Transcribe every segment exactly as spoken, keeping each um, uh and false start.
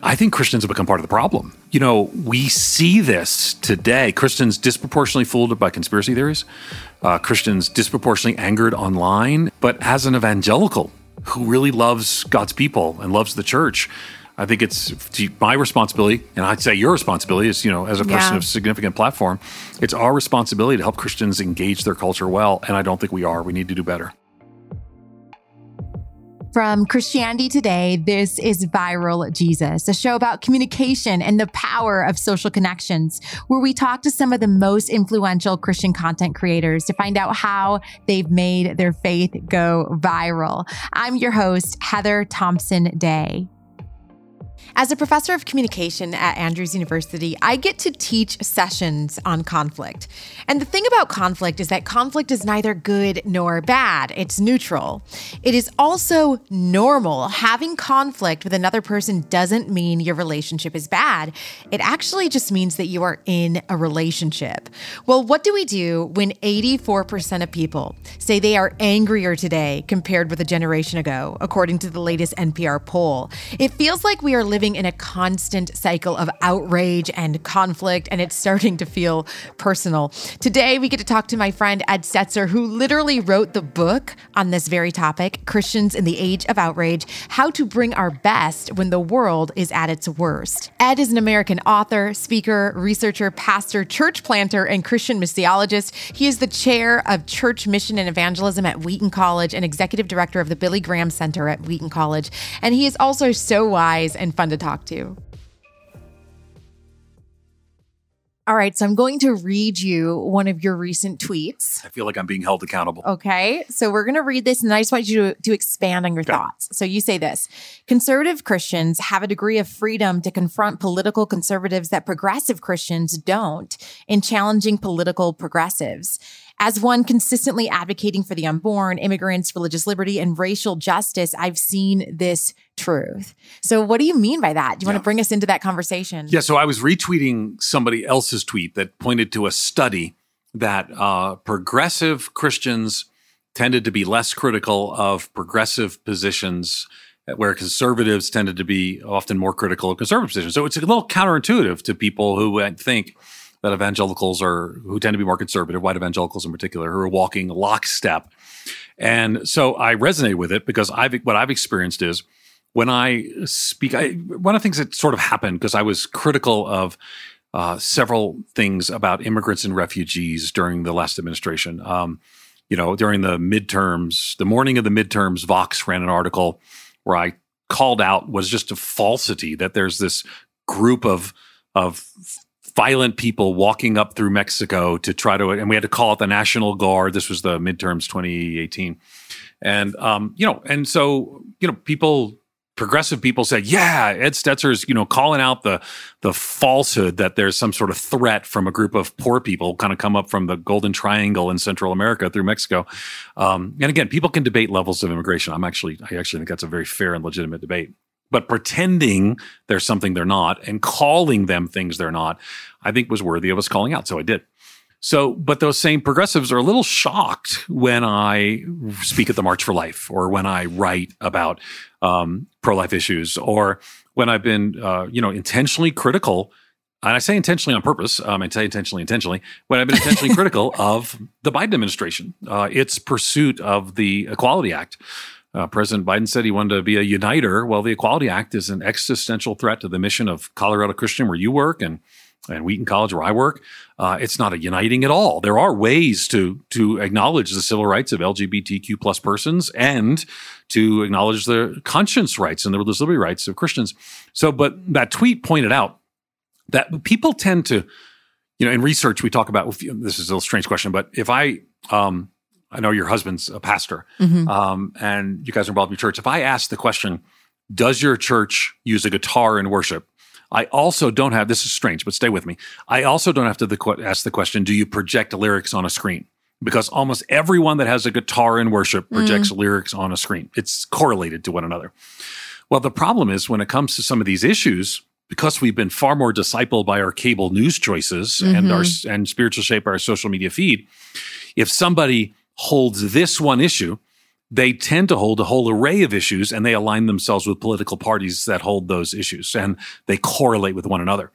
I think Christians have become part of the problem. You know, we see this today. Christians disproportionately fooled by conspiracy theories. Uh, Christians disproportionately angered online. But as an evangelical who really loves God's people and loves the church, I think it's my responsibility, and I'd say your responsibility is, you know, as a person yeah. of significant platform, it's our responsibility to help Christians engage their culture well, and I don't think we are. We need to do better. From Christianity Today, this is Viral Jesus, a show about communication and the power of social connections, where we talk to some of the most influential Christian content creators to find out how they've made their faith go viral. I'm your host, Heather Thompson Day. As a professor of communication at Andrews University, I get to teach sessions on conflict. And the thing about conflict is that conflict is neither good nor bad. It's neutral. It is also normal. Having conflict with another person doesn't mean your relationship is bad. It actually just means that you are in a relationship. Well, what do we do when eighty-four percent of people say they are angrier today compared with a generation ago, according to the latest N P R poll? It feels like we are living living in a constant cycle of outrage and conflict, and it's starting to feel personal. Today, we get to talk to my friend Ed Stetzer, who literally wrote the book on this very topic, Christians in the Age of Outrage: How to Bring Our Best When the World Is at Its Worst. Ed is an American author, speaker, researcher, pastor, church planter, and Christian missiologist. He is the chair of church mission and evangelism at Wheaton College and executive director of the Billy Graham Center at Wheaton College. And he is also so wise and fun to talk to. All right, so I'm going to read you one of your recent tweets. I feel like I'm being held accountable. Okay, so we're going to read this, and I just want you to, to expand on your okay. thoughts. So you say this: conservative Christians have a degree of freedom to confront political conservatives that progressive Christians don't in challenging political progressives. As one consistently advocating for the unborn, immigrants, religious liberty, and racial justice, I've seen this truth. So what do you mean by that? Do you yeah. want to bring us into that conversation? Yeah, so I was retweeting somebody else's tweet that pointed to a study that uh, progressive Christians tended to be less critical of progressive positions, where conservatives tended to be often more critical of conservative positions. So it's a little counterintuitive to people who think that evangelicals are, who tend to be more conservative, white evangelicals in particular, who are walking lockstep. And so I resonate with it because I've, what I've experienced is when I speak, I, one of the things that sort of happened, because I was critical of uh, several things about immigrants and refugees during the last administration. Um, you know, during the midterms, the morning of the midterms, Vox ran an article where I called out was just a falsity that there's this group of, of, violent people walking up through Mexico to try to, and we had to call it the National Guard. This was the midterms twenty eighteen. And, um, you know, and so, you know, people, progressive people said, yeah, Ed Stetzer's, you know, calling out the the falsehood that there's some sort of threat from a group of poor people kind of come up from the Golden Triangle in Central America through Mexico. Um, and again, people can debate levels of immigration. I'm actually, I actually think that's a very fair and legitimate debate. But pretending they're something they're not and calling them things they're not, I think was worthy of us calling out. So I did. So, but those same progressives are a little shocked when I speak at the March for Life or when I write about um, pro-life issues or when I've been, uh, you know, intentionally critical. And I say intentionally on purpose. Um, I say intentionally, intentionally. When I've been intentionally critical of the Biden administration, uh, its pursuit of the Equality Act. Uh, President Biden said he wanted to be a uniter. Well, the Equality Act is an existential threat to the mission of Colorado Christian, where you work, and and Wheaton College, where I work. Uh, it's not a uniting at all. There are ways to to acknowledge the civil rights of L G B T Q plus persons and to acknowledge the conscience rights and the religious liberty rights of Christians. So, but that tweet pointed out that people tend to, you know, in research we talk about, this is a little strange question, but if I um, I know your husband's a pastor, mm-hmm. um, and you guys are involved in your church. If I ask the question, does your church use a guitar in worship? I also don't have, this is strange, but stay with me. I also don't have to the, ask the question, do you project lyrics on a screen? Because almost everyone that has a guitar in worship projects mm. lyrics on a screen. It's correlated to one another. Well, the problem is when it comes to some of these issues, because we've been far more discipled by our cable news choices mm-hmm. and our and spiritual shape, our social media feed, if somebody holds this one issue, they tend to hold a whole array of issues and they align themselves with political parties that hold those issues and they correlate with one another.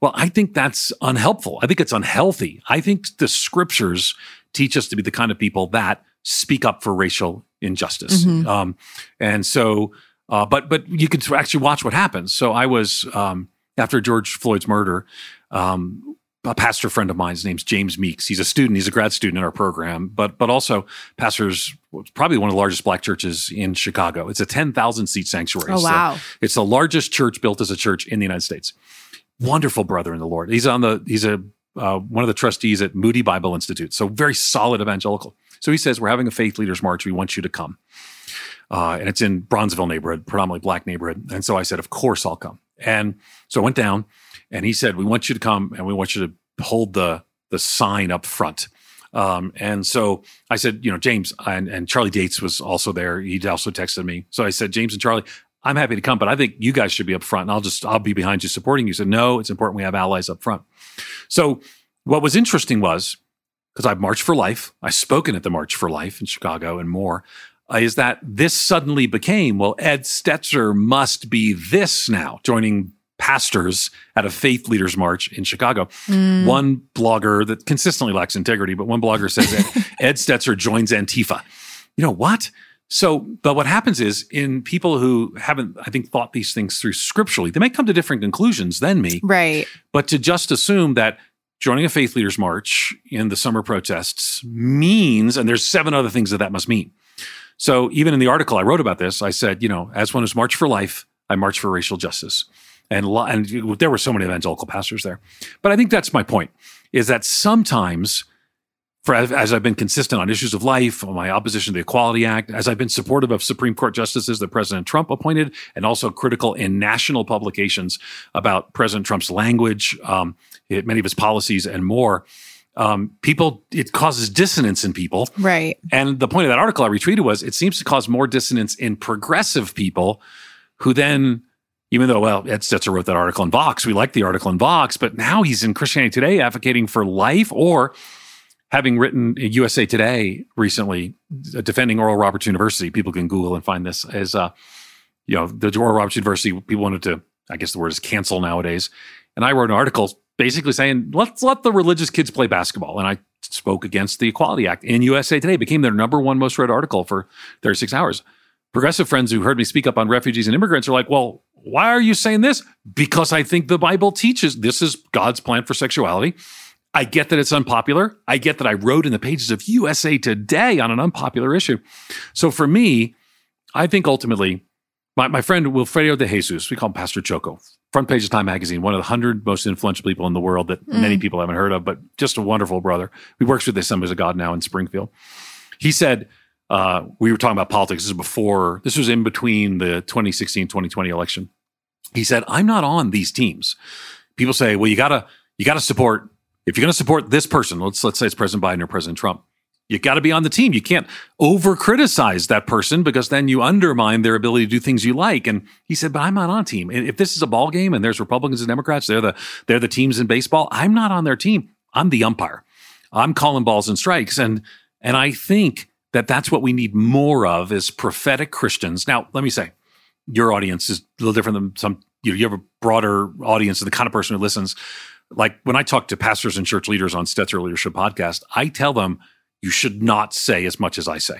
Well, I think that's unhelpful. I think it's unhealthy. I think the scriptures teach us to be the kind of people that speak up for racial injustice. Mm-hmm. Um, and so, uh, but but you can actually watch what happens. So I was, um, after George Floyd's murder, um, a pastor friend of mine, his name's James Meeks. He's a student, he's a grad student in our program, but but also pastors, probably one of the largest black churches in Chicago. It's a ten thousand seat sanctuary. Oh, wow. So it's the largest church built as a church in the United States. Wonderful brother in the Lord. He's on the, he's a, uh, one of the trustees at Moody Bible Institute. So very solid evangelical. So he says, we're having a faith leaders march. We want you to come. Uh, and it's in Bronzeville neighborhood, predominantly black neighborhood. And so I said, of course I'll come. And so I went down and he said, we want you to come and we want you to hold the, the sign up front. Um, and so I said, you know, James and, and Charlie Dates was also there. He also texted me. So I said, James and Charlie, I'm happy to come, but I think you guys should be up front and I'll just, I'll be behind you supporting you. So no, it's important we have allies up front. So what was interesting was, because I've marched for life, I've spoken at the March for Life in Chicago and more, uh, is that this suddenly became, well, Ed Stetzer must be this now, joining pastors at a faith leaders march in Chicago. Mm. One blogger that consistently lacks integrity, but one blogger says that Ed Stetzer joins Antifa. You know what? So, but what happens is in people who haven't, I think, thought these things through scripturally, they may come to different conclusions than me. Right. But to just assume that joining a faith leaders march in the summer protests means, and there's seven other things that that must mean. So even in the article I wrote about this, I said, you know, as one who's marched for life, I march for racial justice. And, lo- and there were so many evangelical pastors there. But I think that's my point, is that sometimes, for as I've been consistent on issues of life, on my opposition to the Equality Act, as I've been supportive of Supreme Court justices that President Trump appointed, and also critical in national publications about President Trump's language, um, it, many of his policies and more, um, people, it causes dissonance in people. Right. And the point of that article I retweeted was, it seems to cause more dissonance in progressive people who then, even though, well, Ed Stetzer wrote that article in Vox, we like the article in Vox, but now he's in Christianity Today advocating for life, or having written U S A Today recently, defending Oral Roberts University. People can Google and find this. As uh, you know, the Oral Roberts University, people wanted to, I guess the word is cancel nowadays. And I wrote an article basically saying, let's let the religious kids play basketball. And I spoke against the Equality Act in U S A Today, became their number one most read article for thirty-six hours. Progressive friends who heard me speak up on refugees and immigrants are like, well, why are you saying this? Because I think the Bible teaches this is God's plan for sexuality. I get that it's unpopular. I get that I wrote in the pages of U S A Today on an unpopular issue. So for me, I think ultimately, my, my friend Wilfredo de Jesus, we call him Pastor Choco, front page of Time magazine, one of the one hundred most influential people in the world that mm. many people haven't heard of, but just a wonderful brother. He works with the Assemblies of God now in Springfield. He said, uh, we were talking about politics, this was before, this was in between the twenty sixteen twenty twenty election. He said, I'm not on these teams. People say, well, you gotta, you gotta support, if you're going to support this person, let's let's say it's President Biden or President Trump, you got to be on the team. You can't over-criticize that person because then you undermine their ability to do things you like. And he said, but I'm not on a team. If this is a ball game and there's Republicans and Democrats, they're the they're the teams in baseball, I'm not on their team. I'm the umpire. I'm calling balls and strikes. And and I think that that's what we need more of is prophetic Christians. Now, let me say, your audience is a little different than some, you know, you have a broader audience of the kind of person who listens. Like when I talk to pastors and church leaders on Stetzer Leadership Podcast, I tell them you should not say as much as I say.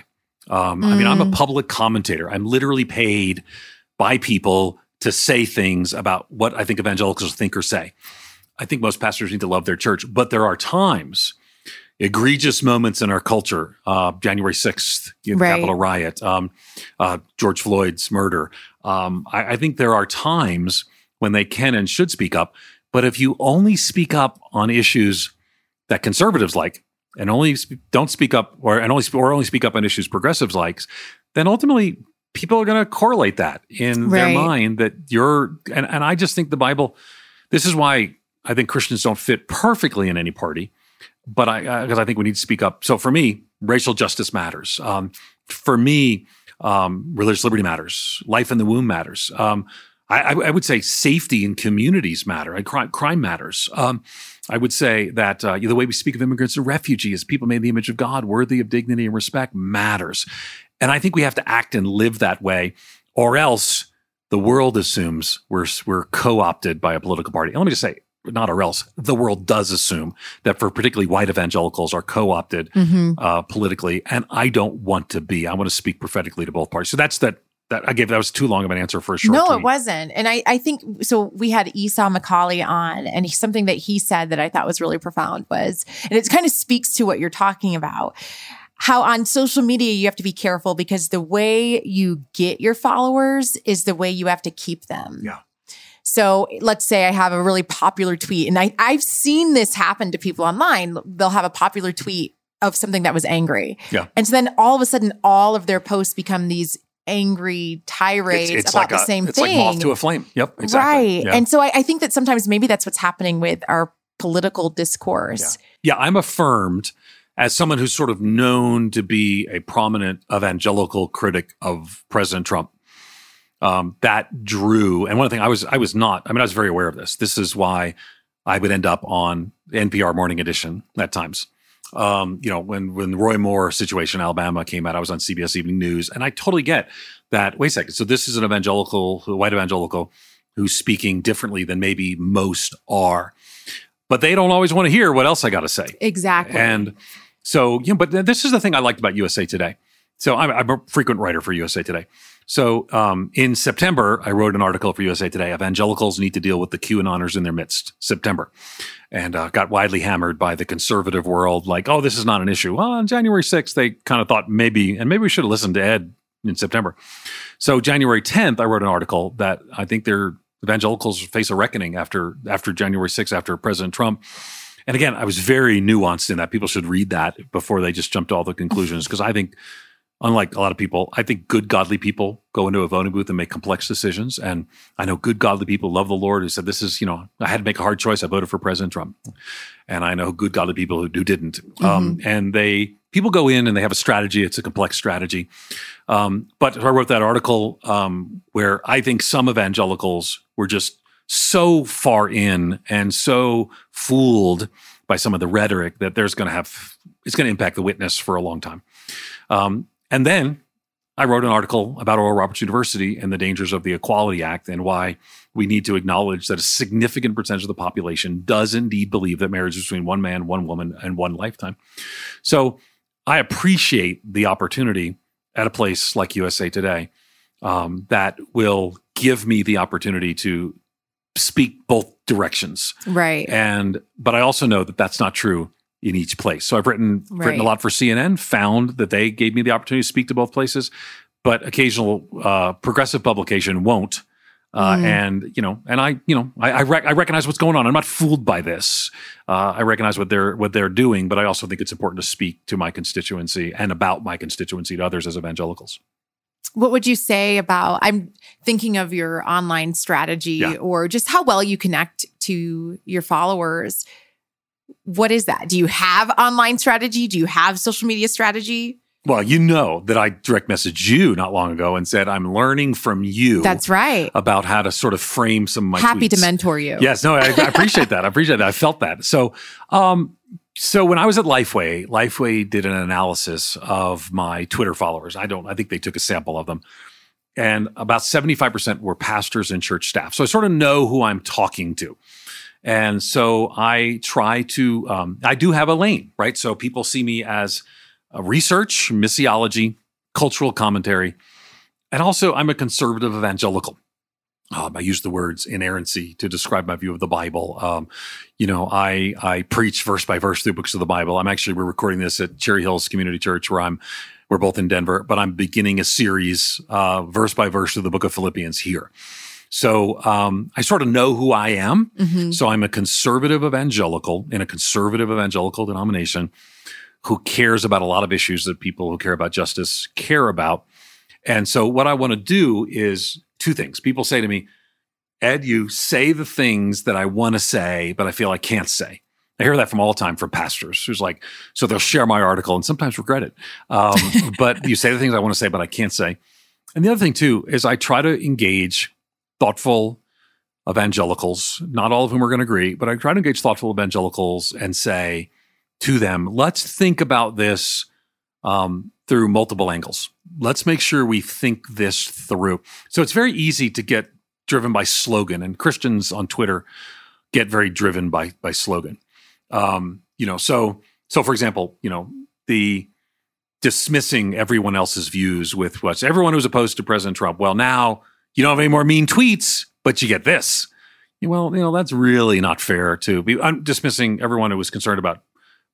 Um, mm. I mean, I'm a public commentator. I'm literally paid by people to say things about what I think evangelicals think or say. I think most pastors need to love their church, but there are times, egregious moments in our culture, uh, January sixth, you know, right. the Capitol riot, um, uh, George Floyd's murder. Um, I, I think there are times when they can and should speak up. But if you only speak up on issues that conservatives like, and only sp- don't speak up, or and only sp- or only speak up on issues progressives likes, then ultimately people are going to correlate that in right. their mind that you're, and, and I just think the Bible, this is why I think Christians don't fit perfectly in any party, but I, because I think we need to speak up. So for me, racial justice matters. Um, for me, um, religious liberty matters. Life in the womb matters. Um, I, I would say safety in communities matter. I, crime, crime matters. Um, I would say that uh, the way we speak of immigrants and refugees, people made in the image of God, worthy of dignity and respect, matters. And I think we have to act and live that way, or else the world assumes we're we're co-opted by a political party. And let me just say, not or else, the world does assume that for particularly white evangelicals are co-opted mm-hmm. uh, politically, and I don't want to be. I want to speak prophetically to both parties. So that's that. That I gave that was too long of an answer for a short. No, tweet. It wasn't. And I, I think so. We had Esau McCauley on, and he, something that he said that I thought was really profound was, and it kind of speaks to what you're talking about. How on social media you have to be careful because the way you get your followers is the way you have to keep them. Yeah. So let's say I have a really popular tweet, and I, I've seen this happen to people online. They'll have a popular tweet of something that was angry. Yeah. And so then all of a sudden, all of their posts become these angry tirades it's, it's about like the a, same it's thing. It's like moth to a flame. Yep, exactly. Right. Yeah. And so I, I think that sometimes maybe that's what's happening with our political discourse. Yeah, yeah I'm affirmed as someone who's sort of known to be a prominent evangelical critic of President Trump. Um, that drew, and one of the things I was, I was not, I mean, I was very aware of this. This is why I would end up on N P R Morning Edition at times. Um, you know, when, when the Roy Moore situation in Alabama came out, I was on C B S Evening News, and I totally get that. Wait a second. So this is an evangelical, a white evangelical who's speaking differently than maybe most are, but they don't always want to hear what else I got to say. Exactly. And so, you know, but this is the thing I liked about U S A Today. So I'm, I'm a frequent writer for U S A Today. So um, in September, I wrote an article for U S A Today, Evangelicals Need to Deal with the QAnoners in Their Midst, September, and uh, got widely hammered by the conservative world, like, oh, this is not an issue. Well, on January sixth, they kind of thought maybe, and maybe we should have listened to Ed in September. So January tenth, I wrote an article that I think their evangelicals face a reckoning after, after January sixth, after President Trump. And again, I was very nuanced in that. People should read that before they just jump to all the conclusions, because I think unlike a lot of people, I think good, godly people go into a voting booth and make complex decisions. And I know good, godly people love the Lord who said, this is, you know, I had to make a hard choice. I voted for President Trump. And I know good, godly people who, who didn't. Mm-hmm. Um, and they, people go in and they have a strategy. It's a complex strategy. Um, but I wrote that article um, where I think some evangelicals were just so far in and so fooled by some of the rhetoric that there's going to have, it's going to impact the witness for a long time. Um, And then I wrote an article about Oral Roberts University and the dangers of the Equality Act and why we need to acknowledge that a significant percentage of the population does indeed believe that marriage is between one man, one woman, and one lifetime. So I appreciate the opportunity at a place like U S A Today um, that will give me the opportunity to speak both directions. Right. And but I also know that that's not true in each place. So I've written right. written a lot for C N N, found that they gave me the opportunity to speak to both places, but occasional uh, progressive publication won't. Uh, mm. And, you know, and I, you know, I I, rec- I recognize what's going on. I'm not fooled by this. Uh, I recognize what they're, what they're doing, but I also think it's important to speak to my constituency and about my constituency to others as evangelicals. What would you say about, I'm thinking of your online strategy yeah. or just how well you connect to your followers. What is that? Do you have online strategy? Do you have social media strategy? Well, you know that I direct messaged you not long ago and said, I'm learning from you. That's right. About how to sort of frame some of my Happy tweets. To mentor you. Yes. No, I, I appreciate that. I appreciate that. I felt that. So, um, so when I was at Lifeway, Lifeway did an analysis of my Twitter followers. I don't, I think they took a sample of them. And about seventy-five percent were pastors and church staff. So I sort of know who I'm talking to. And so I try to, um, I do have a lane, right? So people see me as a research, missiology, cultural commentary, and also I'm a conservative evangelical. Um, I use the words inerrancy to describe my view of the Bible. Um, you know, I I preach verse by verse through books of the Bible. I'm actually, we're recording this at Cherry Hills Community Church where I'm, we're both in Denver, but I'm beginning a series uh, verse by verse through the book of Philippians here. So um, I sort of know who I am. Mm-hmm. So I'm a conservative evangelical in a conservative evangelical denomination who cares about a lot of issues that people who care about justice care about. And so what I want to do is two things. People say to me, Ed, you say the things that I want to say, but I feel I can't say. I hear that from all the time from pastors who's like, so they'll share my article and sometimes regret it. Um, but you say the things I want to say, but I can't say. And the other thing too is I try to engage thoughtful evangelicals, not all of whom are going to agree, but I try to engage thoughtful evangelicals and say to them, let's think about this um, through multiple angles. Let's make sure we think this through. So it's very easy to get driven by slogan, and Christians on Twitter get very driven by by slogan. Um, you know, so so for example, you know, the dismissing everyone else's views with what's everyone who's opposed to President Trump. Well, now you don't have any more mean tweets, but you get this. Well, you know, that's really not fair to be I'm dismissing everyone who was concerned about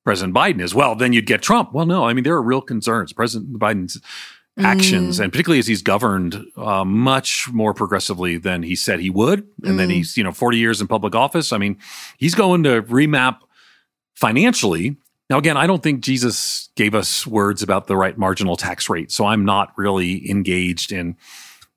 President Biden as well. Then you'd get Trump. Well, no, I mean, there are real concerns. President Biden's actions, mm. and particularly as he's governed uh, much more progressively than he said he would. And mm. then he's, you know, forty years in public office. I mean, he's going to remap financially. Now, again, I don't think Jesus gave us words about the right marginal tax rate. So I'm not really engaged in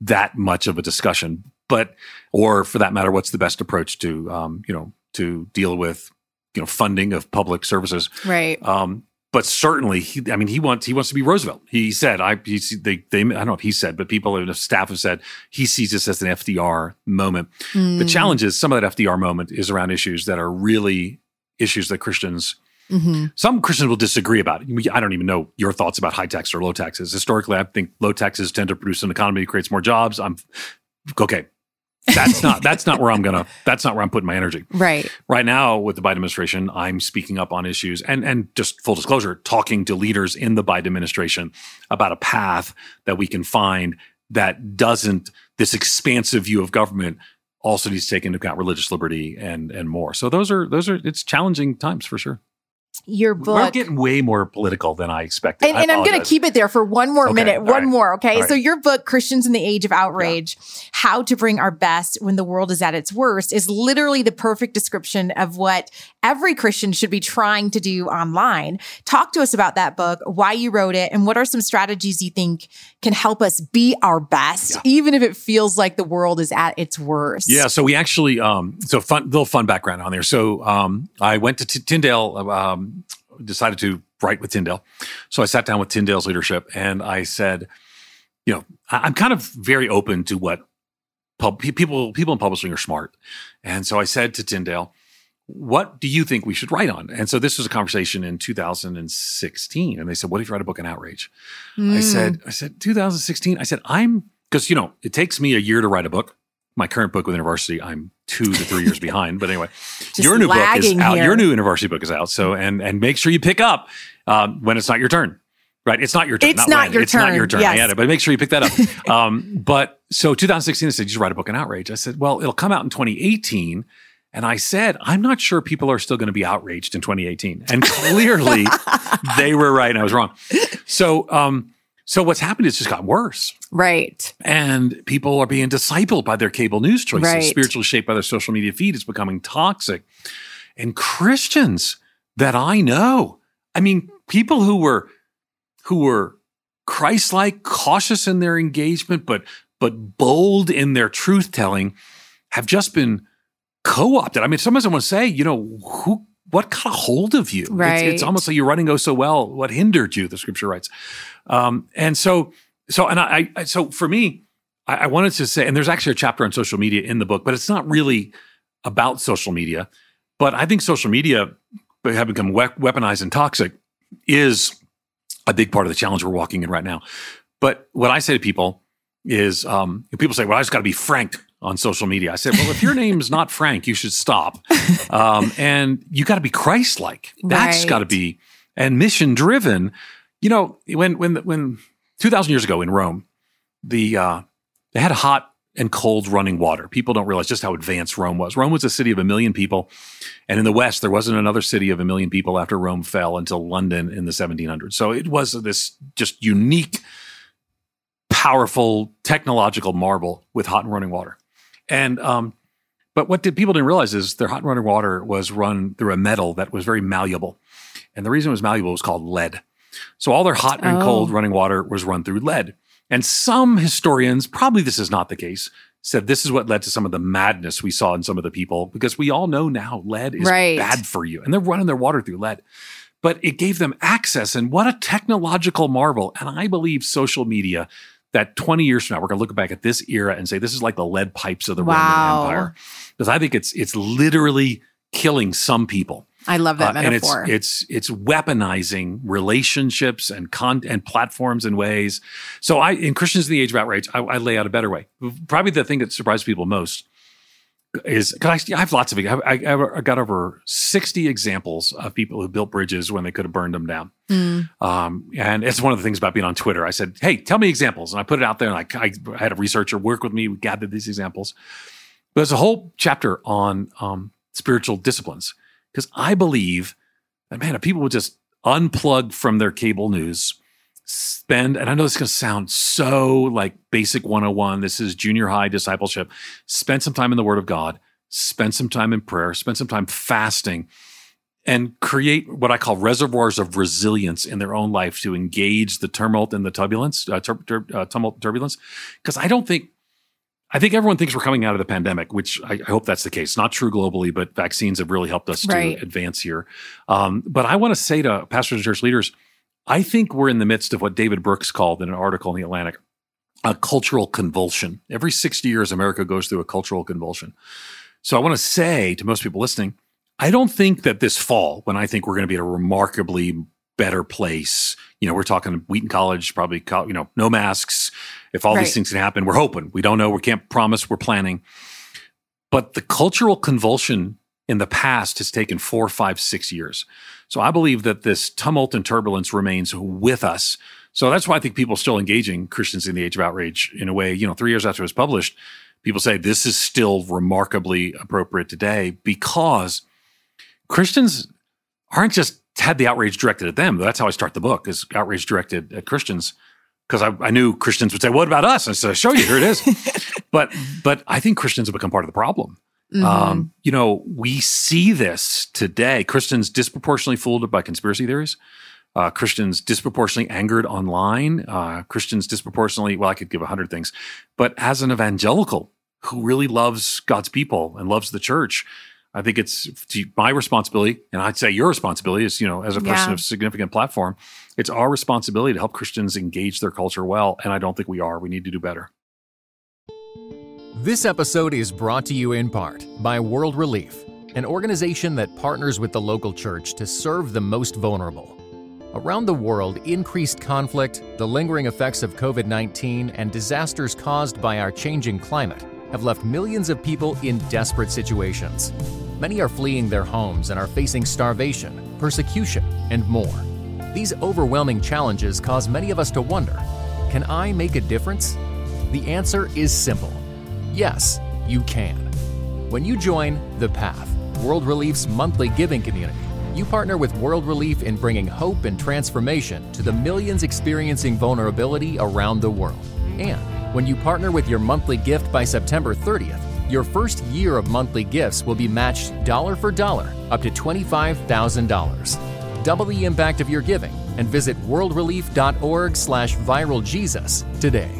that much of a discussion. But, or for that matter, what's the best approach to, um, you know, to deal with, you know, funding of public services. Right. Um, but certainly, he, I mean, he wants he wants to be Roosevelt. He said, I he, they they I don't know if he said, but people in the staff have said he sees this as an F D R moment. Mm. The challenge is some of that F D R moment is around issues that are really issues that Christians. Mm-hmm. Some Christians will disagree about it. I don't even know your thoughts about high taxes or low taxes. Historically, I think low taxes tend to produce an economy that creates more jobs. I'm okay. That's not that's not where I'm gonna that's not where I'm putting my energy. Right. Right now with the Biden administration, I'm speaking up on issues and and just full disclosure, talking to leaders in the Biden administration about a path that we can find that doesn't this expansive view of government also needs to take into account religious liberty and and more. So those are those are it's challenging times for sure. Your book. We're getting way more political than I expected. And, and I I'm going to keep it there for one more okay, minute, one right. more, okay? Right. So your book, Christians in the Age of Outrage, yeah. How to Bring Our Best When the World Is at Its Worst, is literally the perfect description of what every Christian should be trying to do online. Talk to us about that book, why you wrote it, and what are some strategies you think can help us be our best, yeah. even if it feels like the world is at its worst. Yeah, so we actually, um, so fun, little fun background on there. So um, I went to T- Tyndale, um, decided to write with Tyndale. So I sat down with Tyndale's leadership and I said, you know, I'm kind of very open to what pub- people people in publishing are smart. And so I said to Tyndale, what do you think we should write on? And so this was a conversation in two thousand sixteen. And they said, what if you write a book on outrage? Mm. I said, I said, two thousand sixteen? I said, I'm, because, you know, it takes me a year to write a book. My current book with InterVarsity, I'm two to three years behind. But anyway, your new book is out. Here. Your new InterVarsity book is out. So, and and make sure you pick up um, when it's not your turn, right? It's not your turn. It's not, not your it's turn. It's not your turn. Yes. I had it, but make sure you pick that up. um, but so twenty sixteen, I said, you should write a book on outrage. I said, well, it'll come out in twenty eighteen. And I said, I'm not sure people are still going to be outraged in twenty eighteen. And clearly they were right and I was wrong. So, um, So what's happened is just gotten worse. Right. And people are being discipled by their cable news choices, right. spiritually shaped by their social media feed. It's becoming toxic. And Christians that I know, I mean, people who were who were Christ-like, cautious in their engagement, but but bold in their truth-telling, have just been co-opted. I mean, sometimes I want to say, you know, who what got a hold of you? Right. It's, it's almost like you're running oh so well. What hindered you? The scripture writes. Um, and so, so, and I, I so for me, I, I wanted to say, and there's actually a chapter on social media in the book, but it's not really about social media. But I think social media, have become we- weaponized and toxic, is a big part of the challenge we're walking in right now. But what I say to people is, um, people say, well, I just got to be frank on social media. I said, well, if your name's not Frank, you should stop. Um, and you got to be Christ-like. That's right. got to be, and mission-driven. You know, when when when two thousand years ago in Rome, the uh, they had hot and cold running water. People don't realize just how advanced Rome was. Rome was a city of a million people, and in the West, there wasn't another city of a million people after Rome fell until London in the seventeen hundreds. So it was this just unique, powerful technological marvel with hot and running water. And um, but what did, people didn't realize is their hot and running water was run through a metal that was very malleable, and the reason it was malleable was called lead. So all their hot and oh. cold running water was run through lead. And some historians, probably this is not the case, said this is what led to some of the madness we saw in some of the people, because we all know now lead is right. bad for you. And they're running their water through lead. But it gave them access, and what a technological marvel. And I believe social media, that twenty years from now, we're going to look back at this era and say, this is like the lead pipes of the wow. Roman Empire. Because I think it's it's literally killing some people. I love that uh, metaphor. And it's, it's, it's weaponizing relationships and con- and platforms in ways. So I, in Christians in the Age of Outrage, I, I lay out a better way. Probably the thing that surprised people most is, cause I, I have lots of, I, I, I got over sixty examples of people who built bridges when they could have burned them down. Mm. Um, and it's one of the things about being on Twitter. I said, hey, tell me examples. And I put it out there, and I, I, I had a researcher work with me. We gathered these examples. But there's a whole chapter on um, spiritual disciplines. Because I believe that, man, if people would just unplug from their cable news, spend, and I know this is going to sound so like basic one oh one, this is junior high discipleship, spend some time in the Word of God, spend some time in prayer, spend some time fasting, and create what I call reservoirs of resilience in their own life to engage the tumult and the turbulence, uh, tur- tur- uh, tumult turbulence. Because I don't think, I think everyone thinks we're coming out of the pandemic, which I, I hope that's the case. Not true globally, but vaccines have really helped us right. to advance here. Um, but I want to say to pastors and church leaders, I think we're in the midst of what David Brooks called in an article in The Atlantic, a cultural convulsion. Every sixty years, America goes through a cultural convulsion. So I want to say to most people listening, I don't think that this fall, when I think we're going to be at a remarkably better place, you know, we're talking Wheaton College, probably, you know, no masks. If all right. these things can happen, we're hoping. We don't know. We can't promise. We're planning. But the cultural convulsion in the past has taken four, five, six years. So I believe that this tumult and turbulence remains with us. So that's why I think people are still engaging Christians in the Age of Outrage in a way, you know, three years after it was published, people say this is still remarkably appropriate today, because Christians aren't just had the outrage directed at them. That's how I start the book, is outrage directed at Christians. Because I, I knew Christians would say, what about us? And I said, show you, here it is. but but I think Christians have become part of the problem. Mm-hmm. Um, you know, we see this today. Christians disproportionately fooled by conspiracy theories. Uh, Christians disproportionately angered online. Uh, Christians disproportionately, well, I could give a hundred things. But as an evangelical who really loves God's people and loves the church, I think it's my responsibility, and I'd say your responsibility is, you know, as a person yeah. of significant platform, it's our responsibility to help Christians engage their culture well, and I don't think we are. We need to do better. This episode is brought to you in part by World Relief, an organization that partners with the local church to serve the most vulnerable. Around the world, increased conflict, the lingering effects of covid nineteen, and disasters caused by our changing climate have left millions of people in desperate situations. Many are fleeing their homes and are facing starvation, persecution, and more. These overwhelming challenges cause many of us to wonder, can I make a difference? The answer is simple. Yes, you can. When you join The Path, World Relief's monthly giving community, you partner with World Relief in bringing hope and transformation to the millions experiencing vulnerability around the world. And when you partner with your monthly gift by September thirtieth, your first year of monthly gifts will be matched dollar for dollar up to twenty-five thousand dollars. Double the impact of your giving and visit worldrelief.org slash viral Jesus today.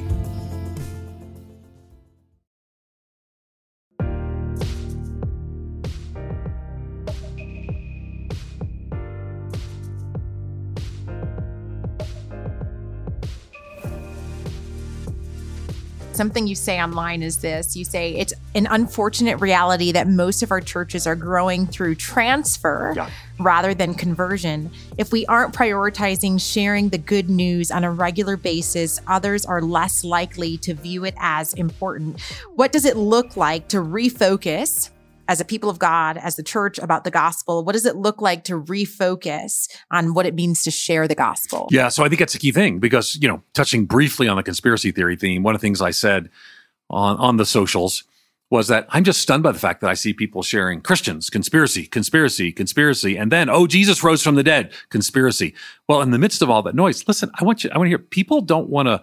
Something you say online is this, you say, it's an unfortunate reality that most of our churches are growing through transfer yeah. rather than conversion. If we aren't prioritizing sharing the good news on a regular basis, others are less likely to view it as important. What does it look like to refocus as a people of God, as the church, about the gospel? What does it look like to refocus on what it means to share the gospel? Yeah, so I think that's a key thing, because, you know, touching briefly on the conspiracy theory theme, one of the things I said on, on the socials was that I'm just stunned by the fact that I see people sharing Christians, conspiracy, conspiracy, conspiracy, and then, oh, Jesus rose from the dead, conspiracy. Well, in the midst of all that noise, listen, I want you, I want to hear, people don't want to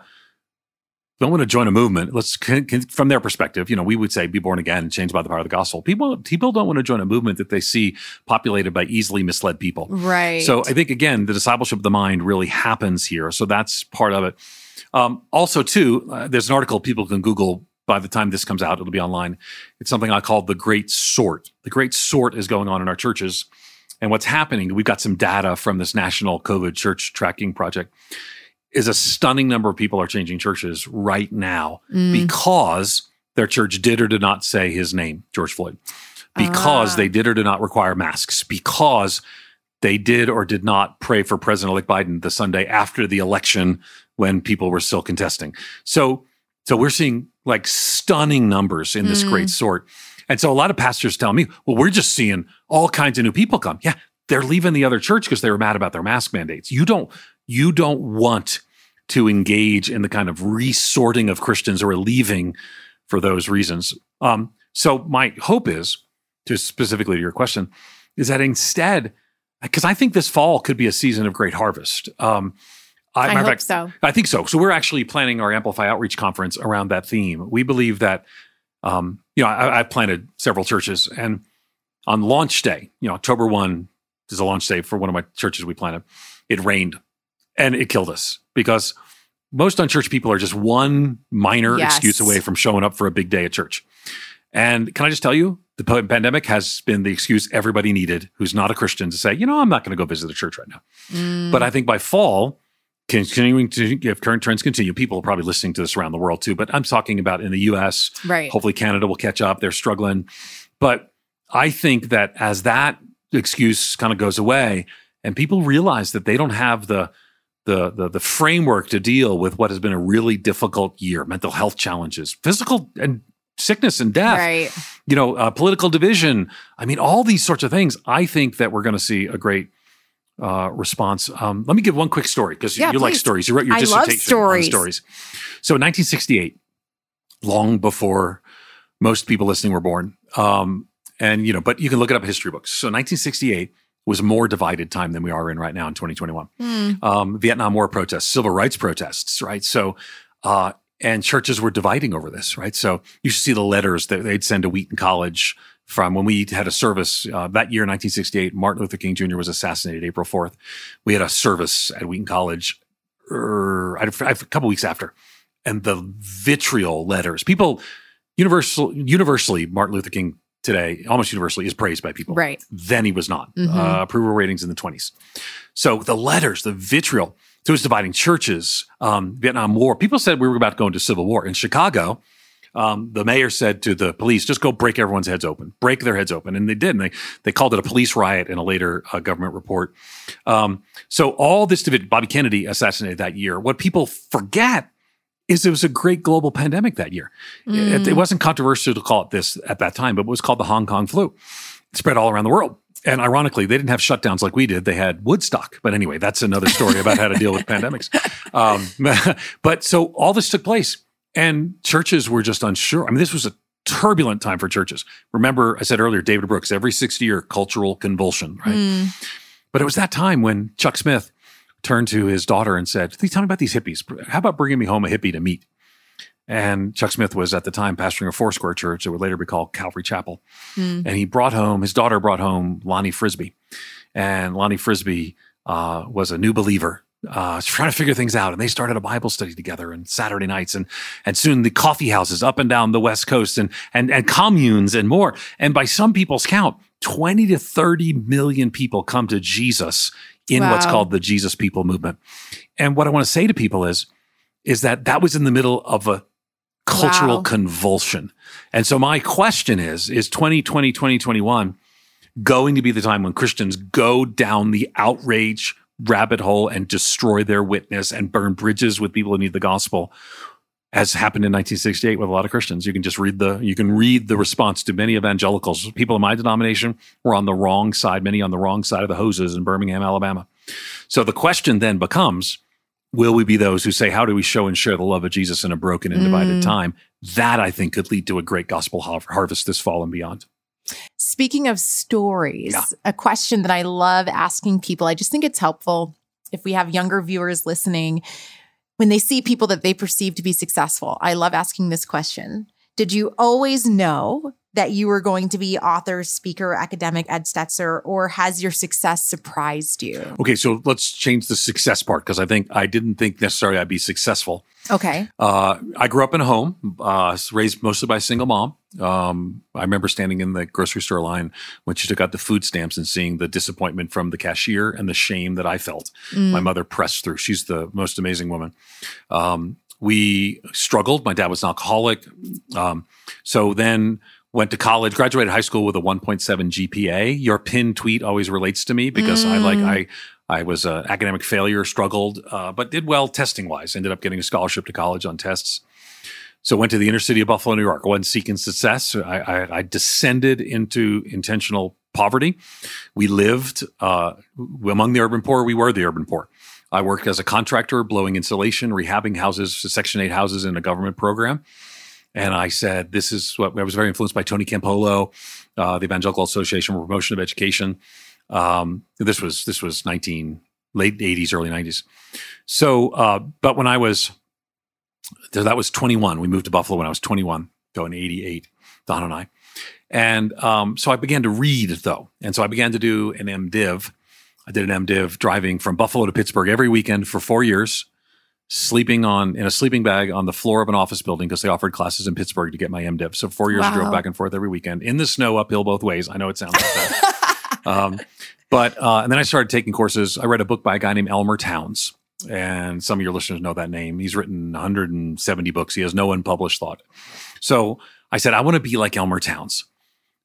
don't want to join a movement. Let's, from their perspective, you know, we would say be born again, changed by the power of the gospel. People, people don't want to join a movement that they see populated by easily misled people. Right. So I think, again, the discipleship of the mind really happens here. So that's part of it. Um, also, too, uh, there's an article people can Google. By the time this comes out, it'll be online. It's something I call the Great Sort. The Great Sort is going on in our churches. And what's happening, we've got some data from this National COVID Church Tracking Project, is a stunning number of people are changing churches right now mm. because their church did or did not say his name, George Floyd, because ah. they did or did not require masks, because they did or did not pray for President-elect Biden the Sunday after the election when people were still contesting. So, so we're seeing like stunning numbers in this mm. Great Sort. And so a lot of pastors tell me, well, we're just seeing all kinds of new people come. Yeah, they're leaving the other church because they were mad about their mask mandates. You don't, you don't want to engage in the kind of resorting of Christians who are leaving for those reasons. Um, so my hope is, to specifically to your question, is that instead, because I think this fall could be a season of great harvest. Um, I, I hope fact, so. I think so. So we're actually planning our Amplify Outreach Conference around that theme. We believe that, um, you know, I, I planted several churches, and on launch day, you know, October first is a launch day for one of my churches we planted. It rained and it killed us because most unchurched people are just one minor yes. excuse away from showing up for a big day at church. And can I just tell you, the pandemic has been the excuse everybody needed who's not a Christian to say, you know, I'm not going to go visit a church right now. Mm. But I think by fall, continuing to, if current trends continue, people are probably listening to this around the world too, but I'm talking about in the U S, right. Hopefully Canada will catch up. They're struggling. But I think that as that excuse kind of goes away and people realize that they don't have the, the, the, the framework to deal with what has been a really difficult year, mental health challenges, physical and sickness and death, right. you know, uh, political division. I mean, all these sorts of things. I think that we're going to see a great Uh, response. Um, let me give one quick story because yeah, you, you like stories. You wrote your I dissertation love stories. on stories. So in nineteen sixty-eight, long before most people listening were born, um, and you know, but you can look it up in history books. So nineteen sixty-eight was a more divided time than we are in right now in twenty twenty-one. Mm. Um, Vietnam War protests, civil rights protests, right? So, uh, and churches were dividing over this, right? So you should see the letters that they'd send to Wheaton College. From when we had a service uh, that year in nineteen sixty-eight, Martin Luther King Junior was assassinated April fourth. We had a service at Wheaton College er, a couple weeks after. And the vitriol letters, people, universal, universally, Martin Luther King today, almost universally, is praised by people. Right. Then he was not. Mm-hmm. Uh, approval ratings in the twenties. So the letters, the vitriol. So it was dividing churches, um, Vietnam War. People said we were about to go into civil war. In Chicago, Um, the mayor said to the police, just go break everyone's heads open, break their heads open. And they did. And they, they called it a police riot in a later uh, government report. Um, so all this, Bobby Kennedy assassinated that year. What people forget is it was a great global pandemic that year. Mm. It, it wasn't controversial to call it this at that time, but it was called the Hong Kong flu. It spread all around the world. And ironically, they didn't have shutdowns like we did. They had Woodstock. But anyway, that's another story about how to deal with pandemics. Um, but so all this took place. And churches were just unsure. I mean, this was a turbulent time for churches. Remember, I said earlier, David Brooks, every sixty-year cultural convulsion, right? Mm. But it was that time when Chuck Smith turned to his daughter and said, tell me about these hippies. How about bringing me home a hippie to meet? And Chuck Smith was at the time pastoring a four-square church that would later be called Calvary Chapel. Mm. And he brought home, his daughter brought home Lonnie Frisbee. And Lonnie Frisbee uh, was a new believer. Uh, trying to figure things out. And they started a Bible study together on Saturday nights. And and soon the coffee houses up and down the West Coast and and and communes and more. And by some people's count, twenty to thirty million people come to Jesus in wow. what's called the Jesus People movement. And what I want to say to people is, is that that was in the middle of a cultural wow. convulsion. And so my question is, is twenty twenty, twenty twenty-one going to be the time when Christians go down the outrage rabbit hole and destroy their witness and burn bridges with people who need the gospel, as happened in nineteen sixty-eight with a lot of Christians? You can just read the you can read the response to many evangelicals. People in my denomination were on the wrong side, many on the wrong side of the hoses in Birmingham, Alabama. So the question then becomes, will we be those who say, how do we show and share the love of Jesus in a broken and divided mm. time? That, I think, could lead to a great gospel har- harvest this fall and beyond. Speaking of stories, yeah. a question that I love asking people, I just think it's helpful if we have younger viewers listening. when they see people that they perceive to be successful. I love asking this question. Did you always know that you were going to be author, speaker, academic, Ed Stetzer, or has your success surprised you? Okay, so let's change the success part because I think I didn't think necessarily I'd be successful. Okay. Uh, I grew up in a home, uh, raised mostly by a single mom. Um, I remember standing in the grocery store line when she took out the food stamps and seeing the disappointment from the cashier and the shame that I felt. Mm. My mother pressed through. She's the most amazing woman. Um, we struggled. My dad was an alcoholic. Um, so then... Went to college, graduated high school with a one point seven G P A. Your pinned tweet always relates to me because mm. I like I I was an academic failure, struggled, uh, but did well testing-wise. Ended up getting a scholarship to college on tests. So went to the inner city of Buffalo, New York. I wasn't seeking success. I, I, I descended into intentional poverty. We lived uh, among the urban poor. We were the urban poor. I worked as a contractor, blowing insulation, rehabbing houses, Section eight houses in a government program. And I said, this is what I was very influenced by Tony Campolo, uh, the Evangelical Association for Promotion of Education. Um, this was this was nineteen late eighties, early nineties. So, uh, but when I was, so that was twenty-one. We moved to Buffalo when I was twenty-one, so in eighty-eight, Don and I. And um, so I began to read, though. And so I began to do an MDiv. I did an MDiv driving from Buffalo to Pittsburgh every weekend for four years. Sleeping on in a sleeping bag on the floor of an office building because they offered classes in Pittsburgh to get my MDiv. So four years wow. I drove back and forth every weekend in the snow uphill both ways. I know it sounds like that. um, but uh, and then I started taking courses. I read a book by a guy named Elmer Towns, and some of your listeners know that name. He's written one hundred seventy books. He has no unpublished thought. So I said, I want to be like Elmer Towns.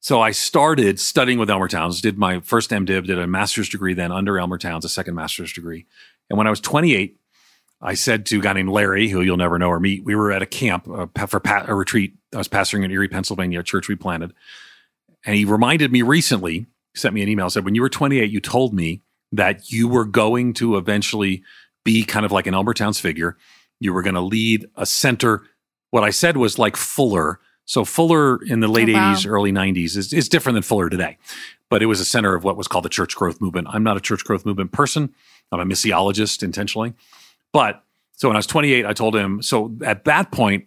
So I started studying with Elmer Towns, did my first MDiv, did a master's degree then under Elmer Towns, a second master's degree. And when I was twenty-eight, I said to a guy named Larry, who you'll never know or meet, we were at a camp uh, for pa- a retreat. I was pastoring in Erie, Pennsylvania, a church we planted. And he reminded me recently, sent me an email, said, when you were twenty-eight, you told me that you were going to eventually be kind of like an Elmer Towns figure. You were going to lead a center. What I said was like Fuller. So Fuller in the late oh, wow. eighties, early nineties is, is different than Fuller today. But it was a center of what was called the church growth movement. I'm not a church growth movement person. I'm a missiologist intentionally. But so when I was twenty-eight, I told him, so at that point,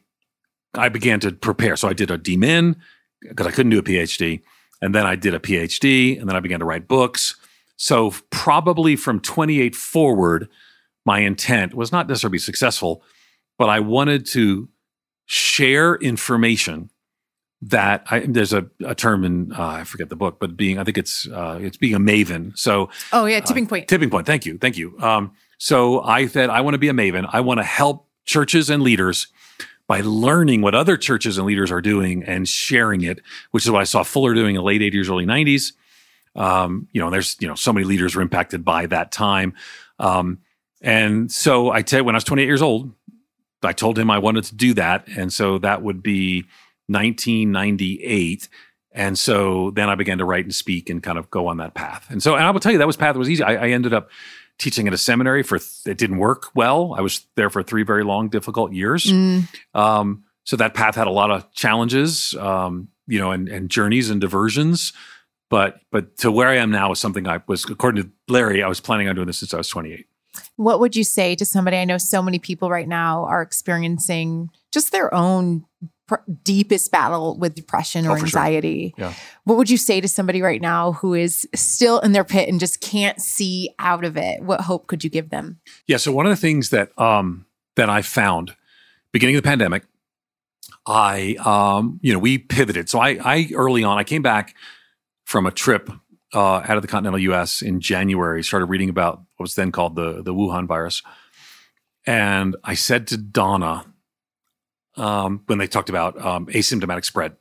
I began to prepare. So I did a D Min because I couldn't do a PhD. And then I did a PhD and then I began to write books. So probably from twenty-eight forward, my intent was not necessarily successful, but I wanted to share information that I, there's a, a term in, uh, I forget the book, but being, I think it's, uh, it's being a maven. So, oh yeah. Tipping uh, point. Tipping point. Thank you. Thank you. Um, So I said, I want to be a maven. I want to help churches and leaders by learning what other churches and leaders are doing and sharing it, which is what I saw Fuller doing in the late eighties, early nineties. Um, you know, there's, you know, so many leaders were impacted by that time. Um, and so I tell you, when I was twenty-eight years old, I told him I wanted to do that. And so that would be nineteen ninety-eight. And so then I began to write and speak and kind of go on that path. And so, and I will tell you, that was path was easy. I, I ended up teaching at a seminary for, th- it didn't work well. I was there for three very long, difficult years. Mm. Um, so that path had a lot of challenges, um, you know, and, and journeys and diversions. But but to where I am now is something I was, according to Larry, I was planning on doing this since I was twenty-eight. What would you say to somebody? I know so many people right now are experiencing just their own pr- deepest battle with depression or oh, for anxiety. Sure. Yeah. What would you say to somebody right now who is still in their pit and just can't see out of it? What hope could you give them? Yeah. So one of the things that um, that I found beginning of the pandemic, I um, you know we pivoted. So I, I early on I came back from a trip Uh, out of the continental U S in January, started reading about what was then called the, the Wuhan virus. And I said to Donna, um, when they talked about um, asymptomatic spread.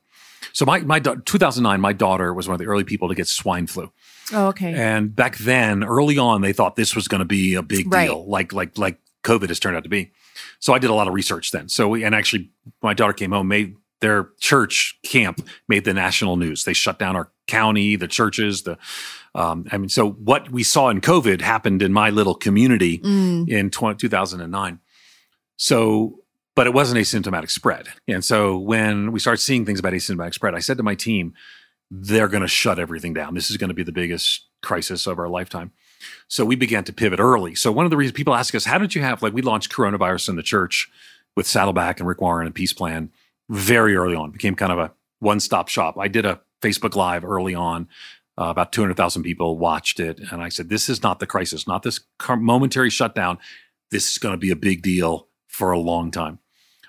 So my, my da- two thousand nine, my daughter was one of the early people to get swine flu. Oh, okay. And back then, early on, they thought this was going to be a big right. deal, like like like COVID has turned out to be. So I did a lot of research then. So we, and actually, my daughter came home, made their church camp made the national news. They shut down our county, the churches, the, um, I mean, so what we saw in COVID happened in my little community mm. in two thousand nine. So, but it wasn't asymptomatic spread. And so when we started seeing things about asymptomatic spread, I said to my team, they're going to shut everything down. This is going to be the biggest crisis of our lifetime. So we began to pivot early. So one of the reasons people ask us, how did you have, like we launched Coronavirus in the Church with Saddleback and Rick Warren and Peace Plan very early on. It became kind of a one-stop shop. I did a Facebook Live early on. Uh, about two hundred thousand people watched it. And I said, this is not the crisis, not this momentary shutdown. This is going to be a big deal for a long time.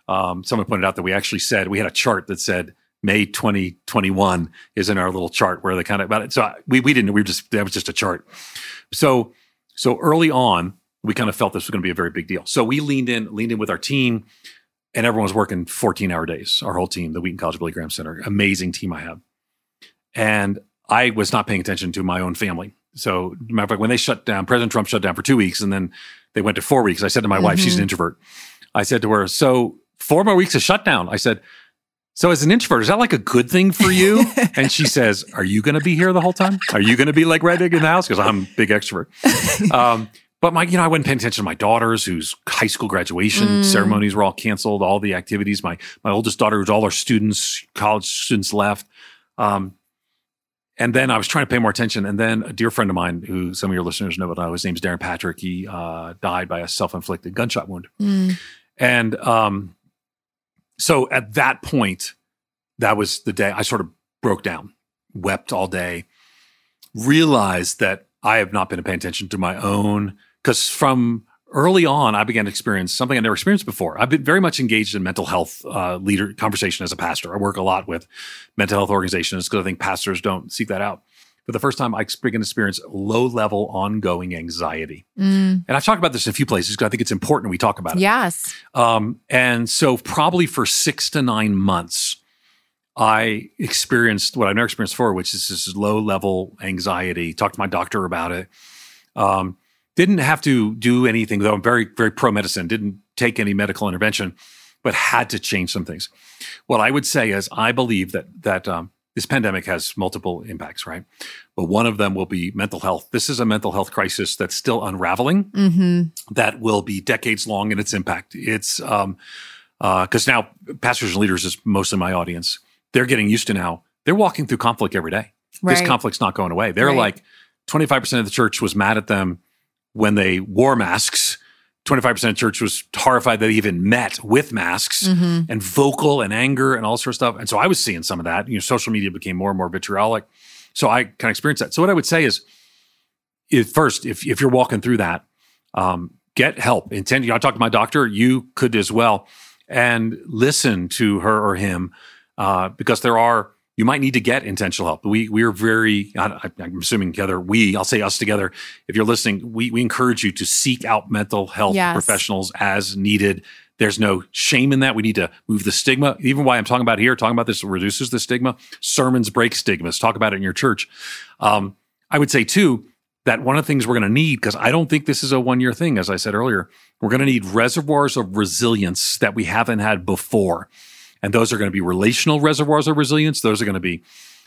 Um, someone pointed out that we actually said, we had a chart that said May twenty twenty-one is in our little chart where they kind of about it. So I, we we didn't, we were just, that was just a chart. So, so early on, we kind of felt this was going to be a very big deal. So we leaned in, leaned in with our team, and everyone was working fourteen hour days, our whole team, the Wheaton College, Billy Graham Center, amazing team I have. And I was not paying attention to my own family. So, matter of fact, when they shut down, President Trump shut down for two weeks, and then they went to four weeks. I said to my mm-hmm. wife, she's an introvert. I said to her, so four more weeks of shutdown. I said, so as an introvert, is that like a good thing for you? And she says, are you going to be here the whole time? Are you going to be like right in the house? Because I'm a big extrovert. Um, but my, you know, I wasn't paying attention to my daughters whose high school graduation mm. ceremonies were all canceled, all the activities. My my oldest daughter, who's all our students, college students left. Um, And then I was trying to pay more attention. And then a dear friend of mine, who some of your listeners know about, his name's Darren Patrick. He uh, died by a self-inflicted gunshot wound. Mm. And um, so at that point, that was the day I sort of broke down, wept all day, realized that I have not been paying attention to my own, because from early on, I began to experience something I never experienced before. I've been very much engaged in mental health uh, leader conversation as a pastor. I work a lot with mental health organizations because I think pastors don't seek that out. For the first time, I began to experience low-level ongoing anxiety. Mm. And I've talked about this in a few places because I think it's important we talk about it. Yes. Um, and so probably for six to nine months, I experienced what I've never experienced before, which is this low-level anxiety. Talked to my doctor about it. Um, Didn't have to do anything, though I'm very, very pro-medicine, didn't take any medical intervention, but had to change some things. What I would say is I believe that that um, this pandemic has multiple impacts, right? But one of them will be mental health. This is a mental health crisis that's still unraveling, mm-hmm. that will be decades long in its impact. It's um, uh, 'cause now pastors and leaders is mostly my audience. They're getting used to now. They're walking through conflict every day. Right. This conflict's not going away. They're right. like twenty-five percent of the church was mad at them when they wore masks. Twenty-five percent of church was horrified that they even met with masks, mm-hmm. and vocal and anger and all sorts of stuff. And so I was seeing some of that. You know, social media became more and more vitriolic. So I kind of experienced that. So what I would say is, if first, if if you're walking through that, um, get help. Intend, you know, I talked to my doctor. You could as well, and listen to her or him, uh, because there are. You might need to get intentional help. We we are very, I, I'm assuming together, we, I'll say us together, if you're listening, we we encourage you to seek out mental health yes. professionals as needed. There's no shame in that. We need to move the stigma. Even why I'm talking about here, talking about this reduces the stigma. Sermons break stigmas. Talk about it in your church. Um, I would say too, that one of the things we're going to need, because I don't think this is a one-year thing, as I said earlier, we're going to need reservoirs of resilience that we haven't had before. And those are going to be relational reservoirs of resilience. Those are going to be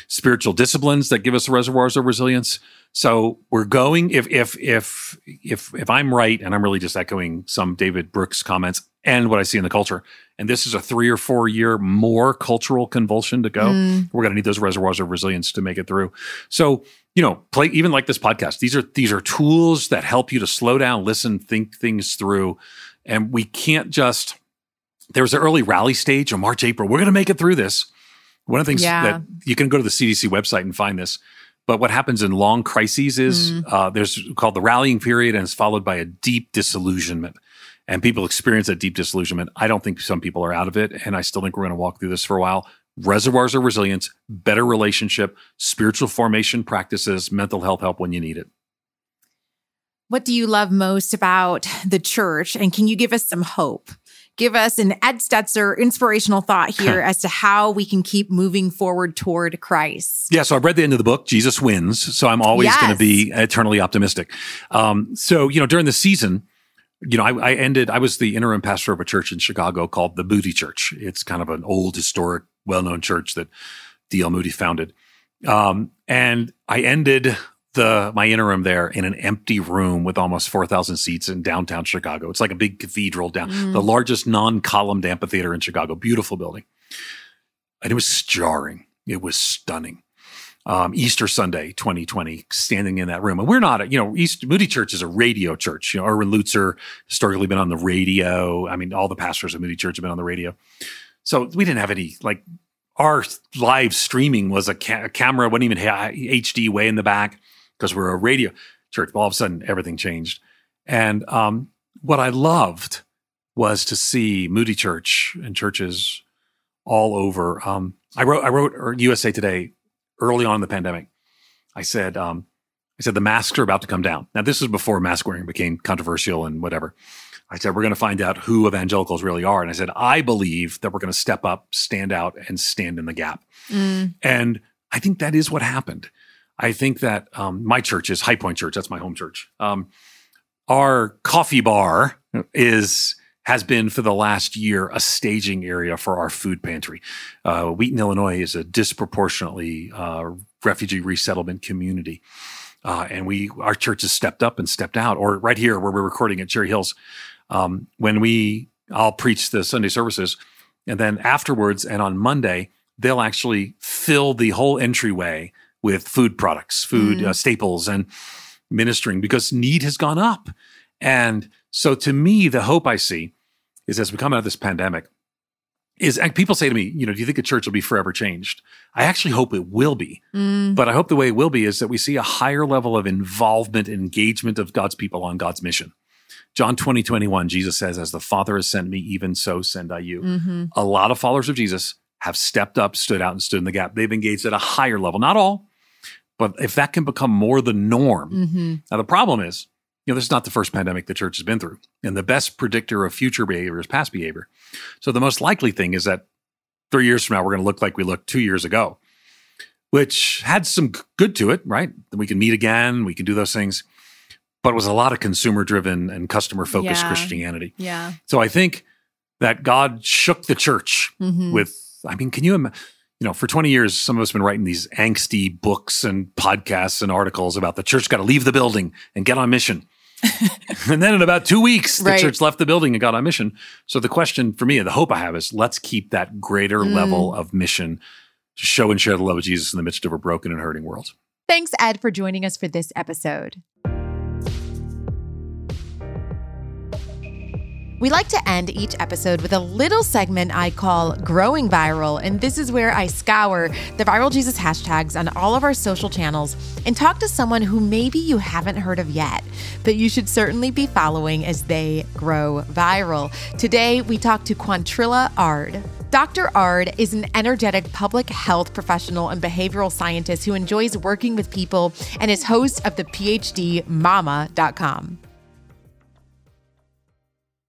spiritual disciplines that give us reservoirs of resilience. So we're going, if if if if if I'm right, and I'm really just echoing some David Brooks comments and what I see in the culture, and this is a three or four year more cultural convulsion to go, mm. we're going to need those reservoirs of resilience to make it through. So, you know, play, even like this podcast, these are these are tools that help you to slow down, listen, think things through. And we can't just... There was an early rally stage in March, April. We're going to make it through this. One of the things yeah. that you can go to the C D C website and find this. But what happens in long crises is mm. uh, there's called the rallying period, and it's followed by a deep disillusionment. And people experience that deep disillusionment. I don't think some people are out of it. And I still think we're going to walk through this for a while. Reservoirs of resilience, better relationship, spiritual formation practices, mental health help when you need it. What do you love most about the church? And can you give us some hope? Give us an Ed Stetzer inspirational thought here as to how we can keep moving forward toward Christ. Yeah, so I read the end of the book, Jesus Wins, so I'm always yes. going to be eternally optimistic. Um, so, you know, during the season, you know, I, I ended, I was the interim pastor of a church in Chicago called the Moody Church. It's kind of an old, historic, well-known church that D L Moody founded. Um, and I ended... The, my interim there in an empty room with almost four thousand seats in downtown Chicago. It's like a big cathedral down, mm. the largest non-columned amphitheater in Chicago, beautiful building. And it was jarring. It was stunning. um, Easter Sunday, twenty twenty, standing in that room. And we're not, a, you know, East, Moody Church is a radio church. You know, Erwin Lutzer historically been on the radio. I mean, all the pastors of Moody Church have been on the radio. So we didn't have any, like, our live streaming was a, ca- a camera, wasn't even H D way in the back because we're a radio church. All of a sudden, everything changed. And um, what I loved was to see Moody Church and churches all over. Um, I wrote I wrote U S A Today early on in the pandemic. I said, um, I said the masks are about to come down. Now, this was before mask wearing became controversial and whatever. I said, we're going to find out who evangelicals really are. And I said, I believe that we're going to step up, stand out, and stand in the gap. Mm. And I think that is what happened. I think that um, my church is High Point Church. That's my home church. Um, our coffee bar is... has been for the last year a staging area for our food pantry. Uh, Wheaton, Illinois is a disproportionately uh, refugee resettlement community. Uh, and we, our church has stepped up and stepped out. Or right here where we're recording at Cherry Hills, um, when we, I'll preach the Sunday services, and then afterwards and on Monday, they'll actually fill the whole entryway with food products, food mm. uh, staples and ministering because need has gone up. And so to me, the hope I see is as we come out of this pandemic is, and people say to me, you know, do you think the church will be forever changed? I actually hope it will be, mm. but I hope the way it will be is that we see a higher level of involvement and engagement of God's people on God's mission. John twenty, twenty-one, Jesus says, as the Father has sent me, even so send I you. Mm-hmm. A lot of followers of Jesus have stepped up, stood out, and stood in the gap. They've engaged at a higher level, not all, but if that can become more the norm. Mm-hmm. Now, the problem is, you know, this is not the first pandemic the church has been through. And the best predictor of future behavior is past behavior. So the most likely thing is that three years from now, we're going to look like we looked two years ago, which had some good to it, right? Then we can meet again, we can do those things. But it was a lot of consumer-driven and customer-focused yeah. Christianity. Yeah. So I think that God shook the church mm-hmm. with, I mean, can you imagine? You know, for twenty years, some of us have been writing these angsty books and podcasts and articles about the church got to leave the building and get on mission. And then in about two weeks, the right. church left the building and got on mission. So the question for me, and the hope I have is let's keep that greater mm. level of mission to show and share the love of Jesus in the midst of a broken and hurting world. Thanks, Ed, for joining us for this episode. We like to end each episode with a little segment I call Growing Viral, and this is where I scour the Viral Jesus hashtags on all of our social channels and talk to someone who maybe you haven't heard of yet, but you should certainly be following as they grow viral. Today, we talk to Quantrilla Ard. Doctor Ard is an energetic public health professional and behavioral scientist who enjoys working with people and is host of the P H D Mama dot com.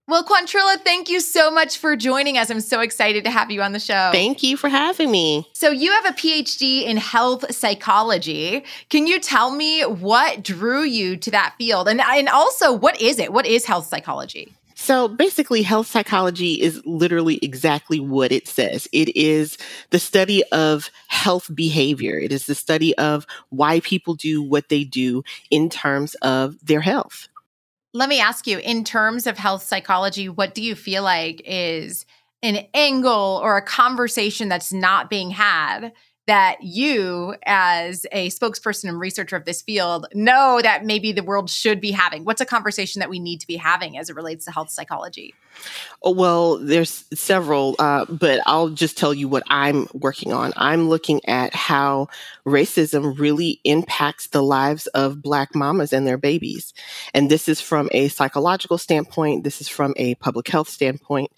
Well, Quantrilla, thank you so much for joining us. I'm so excited to have you on the show. Thank you for having me. So you have a P H D in health psychology. Can you tell me what drew you to that field? And, and also, what is it? What is health psychology? So basically, health psychology is literally exactly what it says. It is the study of health behavior. It is the study of why people do what they do in terms of their health. Let me ask you, in terms of health psychology, what do you feel like is an angle or a conversation that's not being had that you, as a spokesperson and researcher of this field, know that maybe the world should be having? What's a conversation that we need to be having as it relates to health psychology? Well, there's several, uh, but I'll just tell you what I'm working on. I'm looking at how racism really impacts the lives of Black mamas and their babies. And this is from a psychological standpoint. This is from a public health standpoint.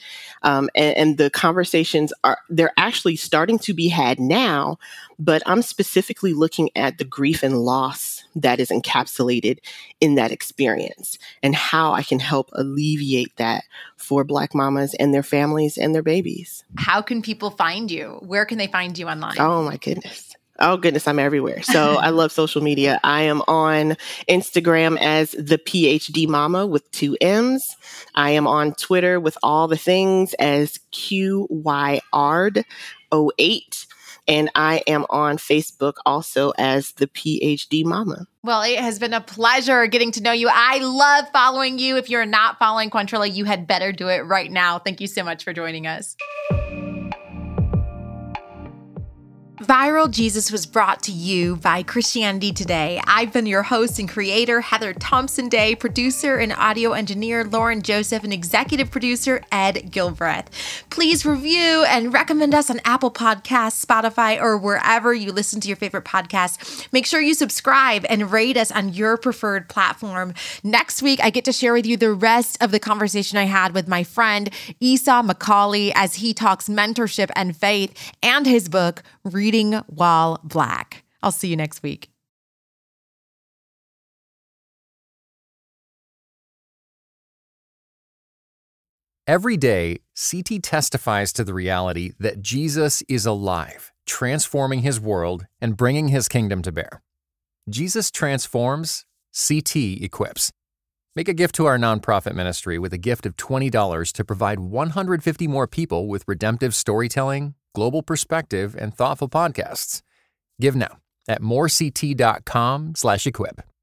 Um, and, and the conversations are, they're actually starting to be had now, but I'm specifically looking at the grief and loss that is encapsulated in that experience and how I can help alleviate that for Black mamas and their families and their babies. How can people find you? Where can they find you online? Oh, my goodness. Oh, goodness, I'm everywhere. So I love social media. I am on Instagram as the P H D Mama with two M's. I am on Twitter with all the things as Q Y R D oh eight. And I am on Facebook also as the P H D Mama. Well, it has been a pleasure getting to know you. I love following you. If you're not following Quantrilla, you had better do it right now. Thank you so much for joining us. Viral Jesus was brought to you by Christianity Today. I've been your host and creator, Heather Thompson Day, producer and audio engineer, Lauren Joseph, and executive producer, Ed Gilbreth. Please review and recommend us on Apple Podcasts, Spotify, or wherever you listen to your favorite podcasts. Make sure you subscribe and rate us on your preferred platform. Next week, I get to share with you the rest of the conversation I had with my friend, Esau McCauley, as he talks mentorship and faith and his book, Reading While Black. I'll see you next week. Every day, C T testifies to the reality that Jesus is alive, transforming his world and bringing his kingdom to bear. Jesus transforms, C T equips. Make a gift to our nonprofit ministry with a gift of twenty dollars to provide one hundred fifty more people with redemptive storytelling, global perspective, and thoughtful podcasts. Give now at more c t dot com slash equip.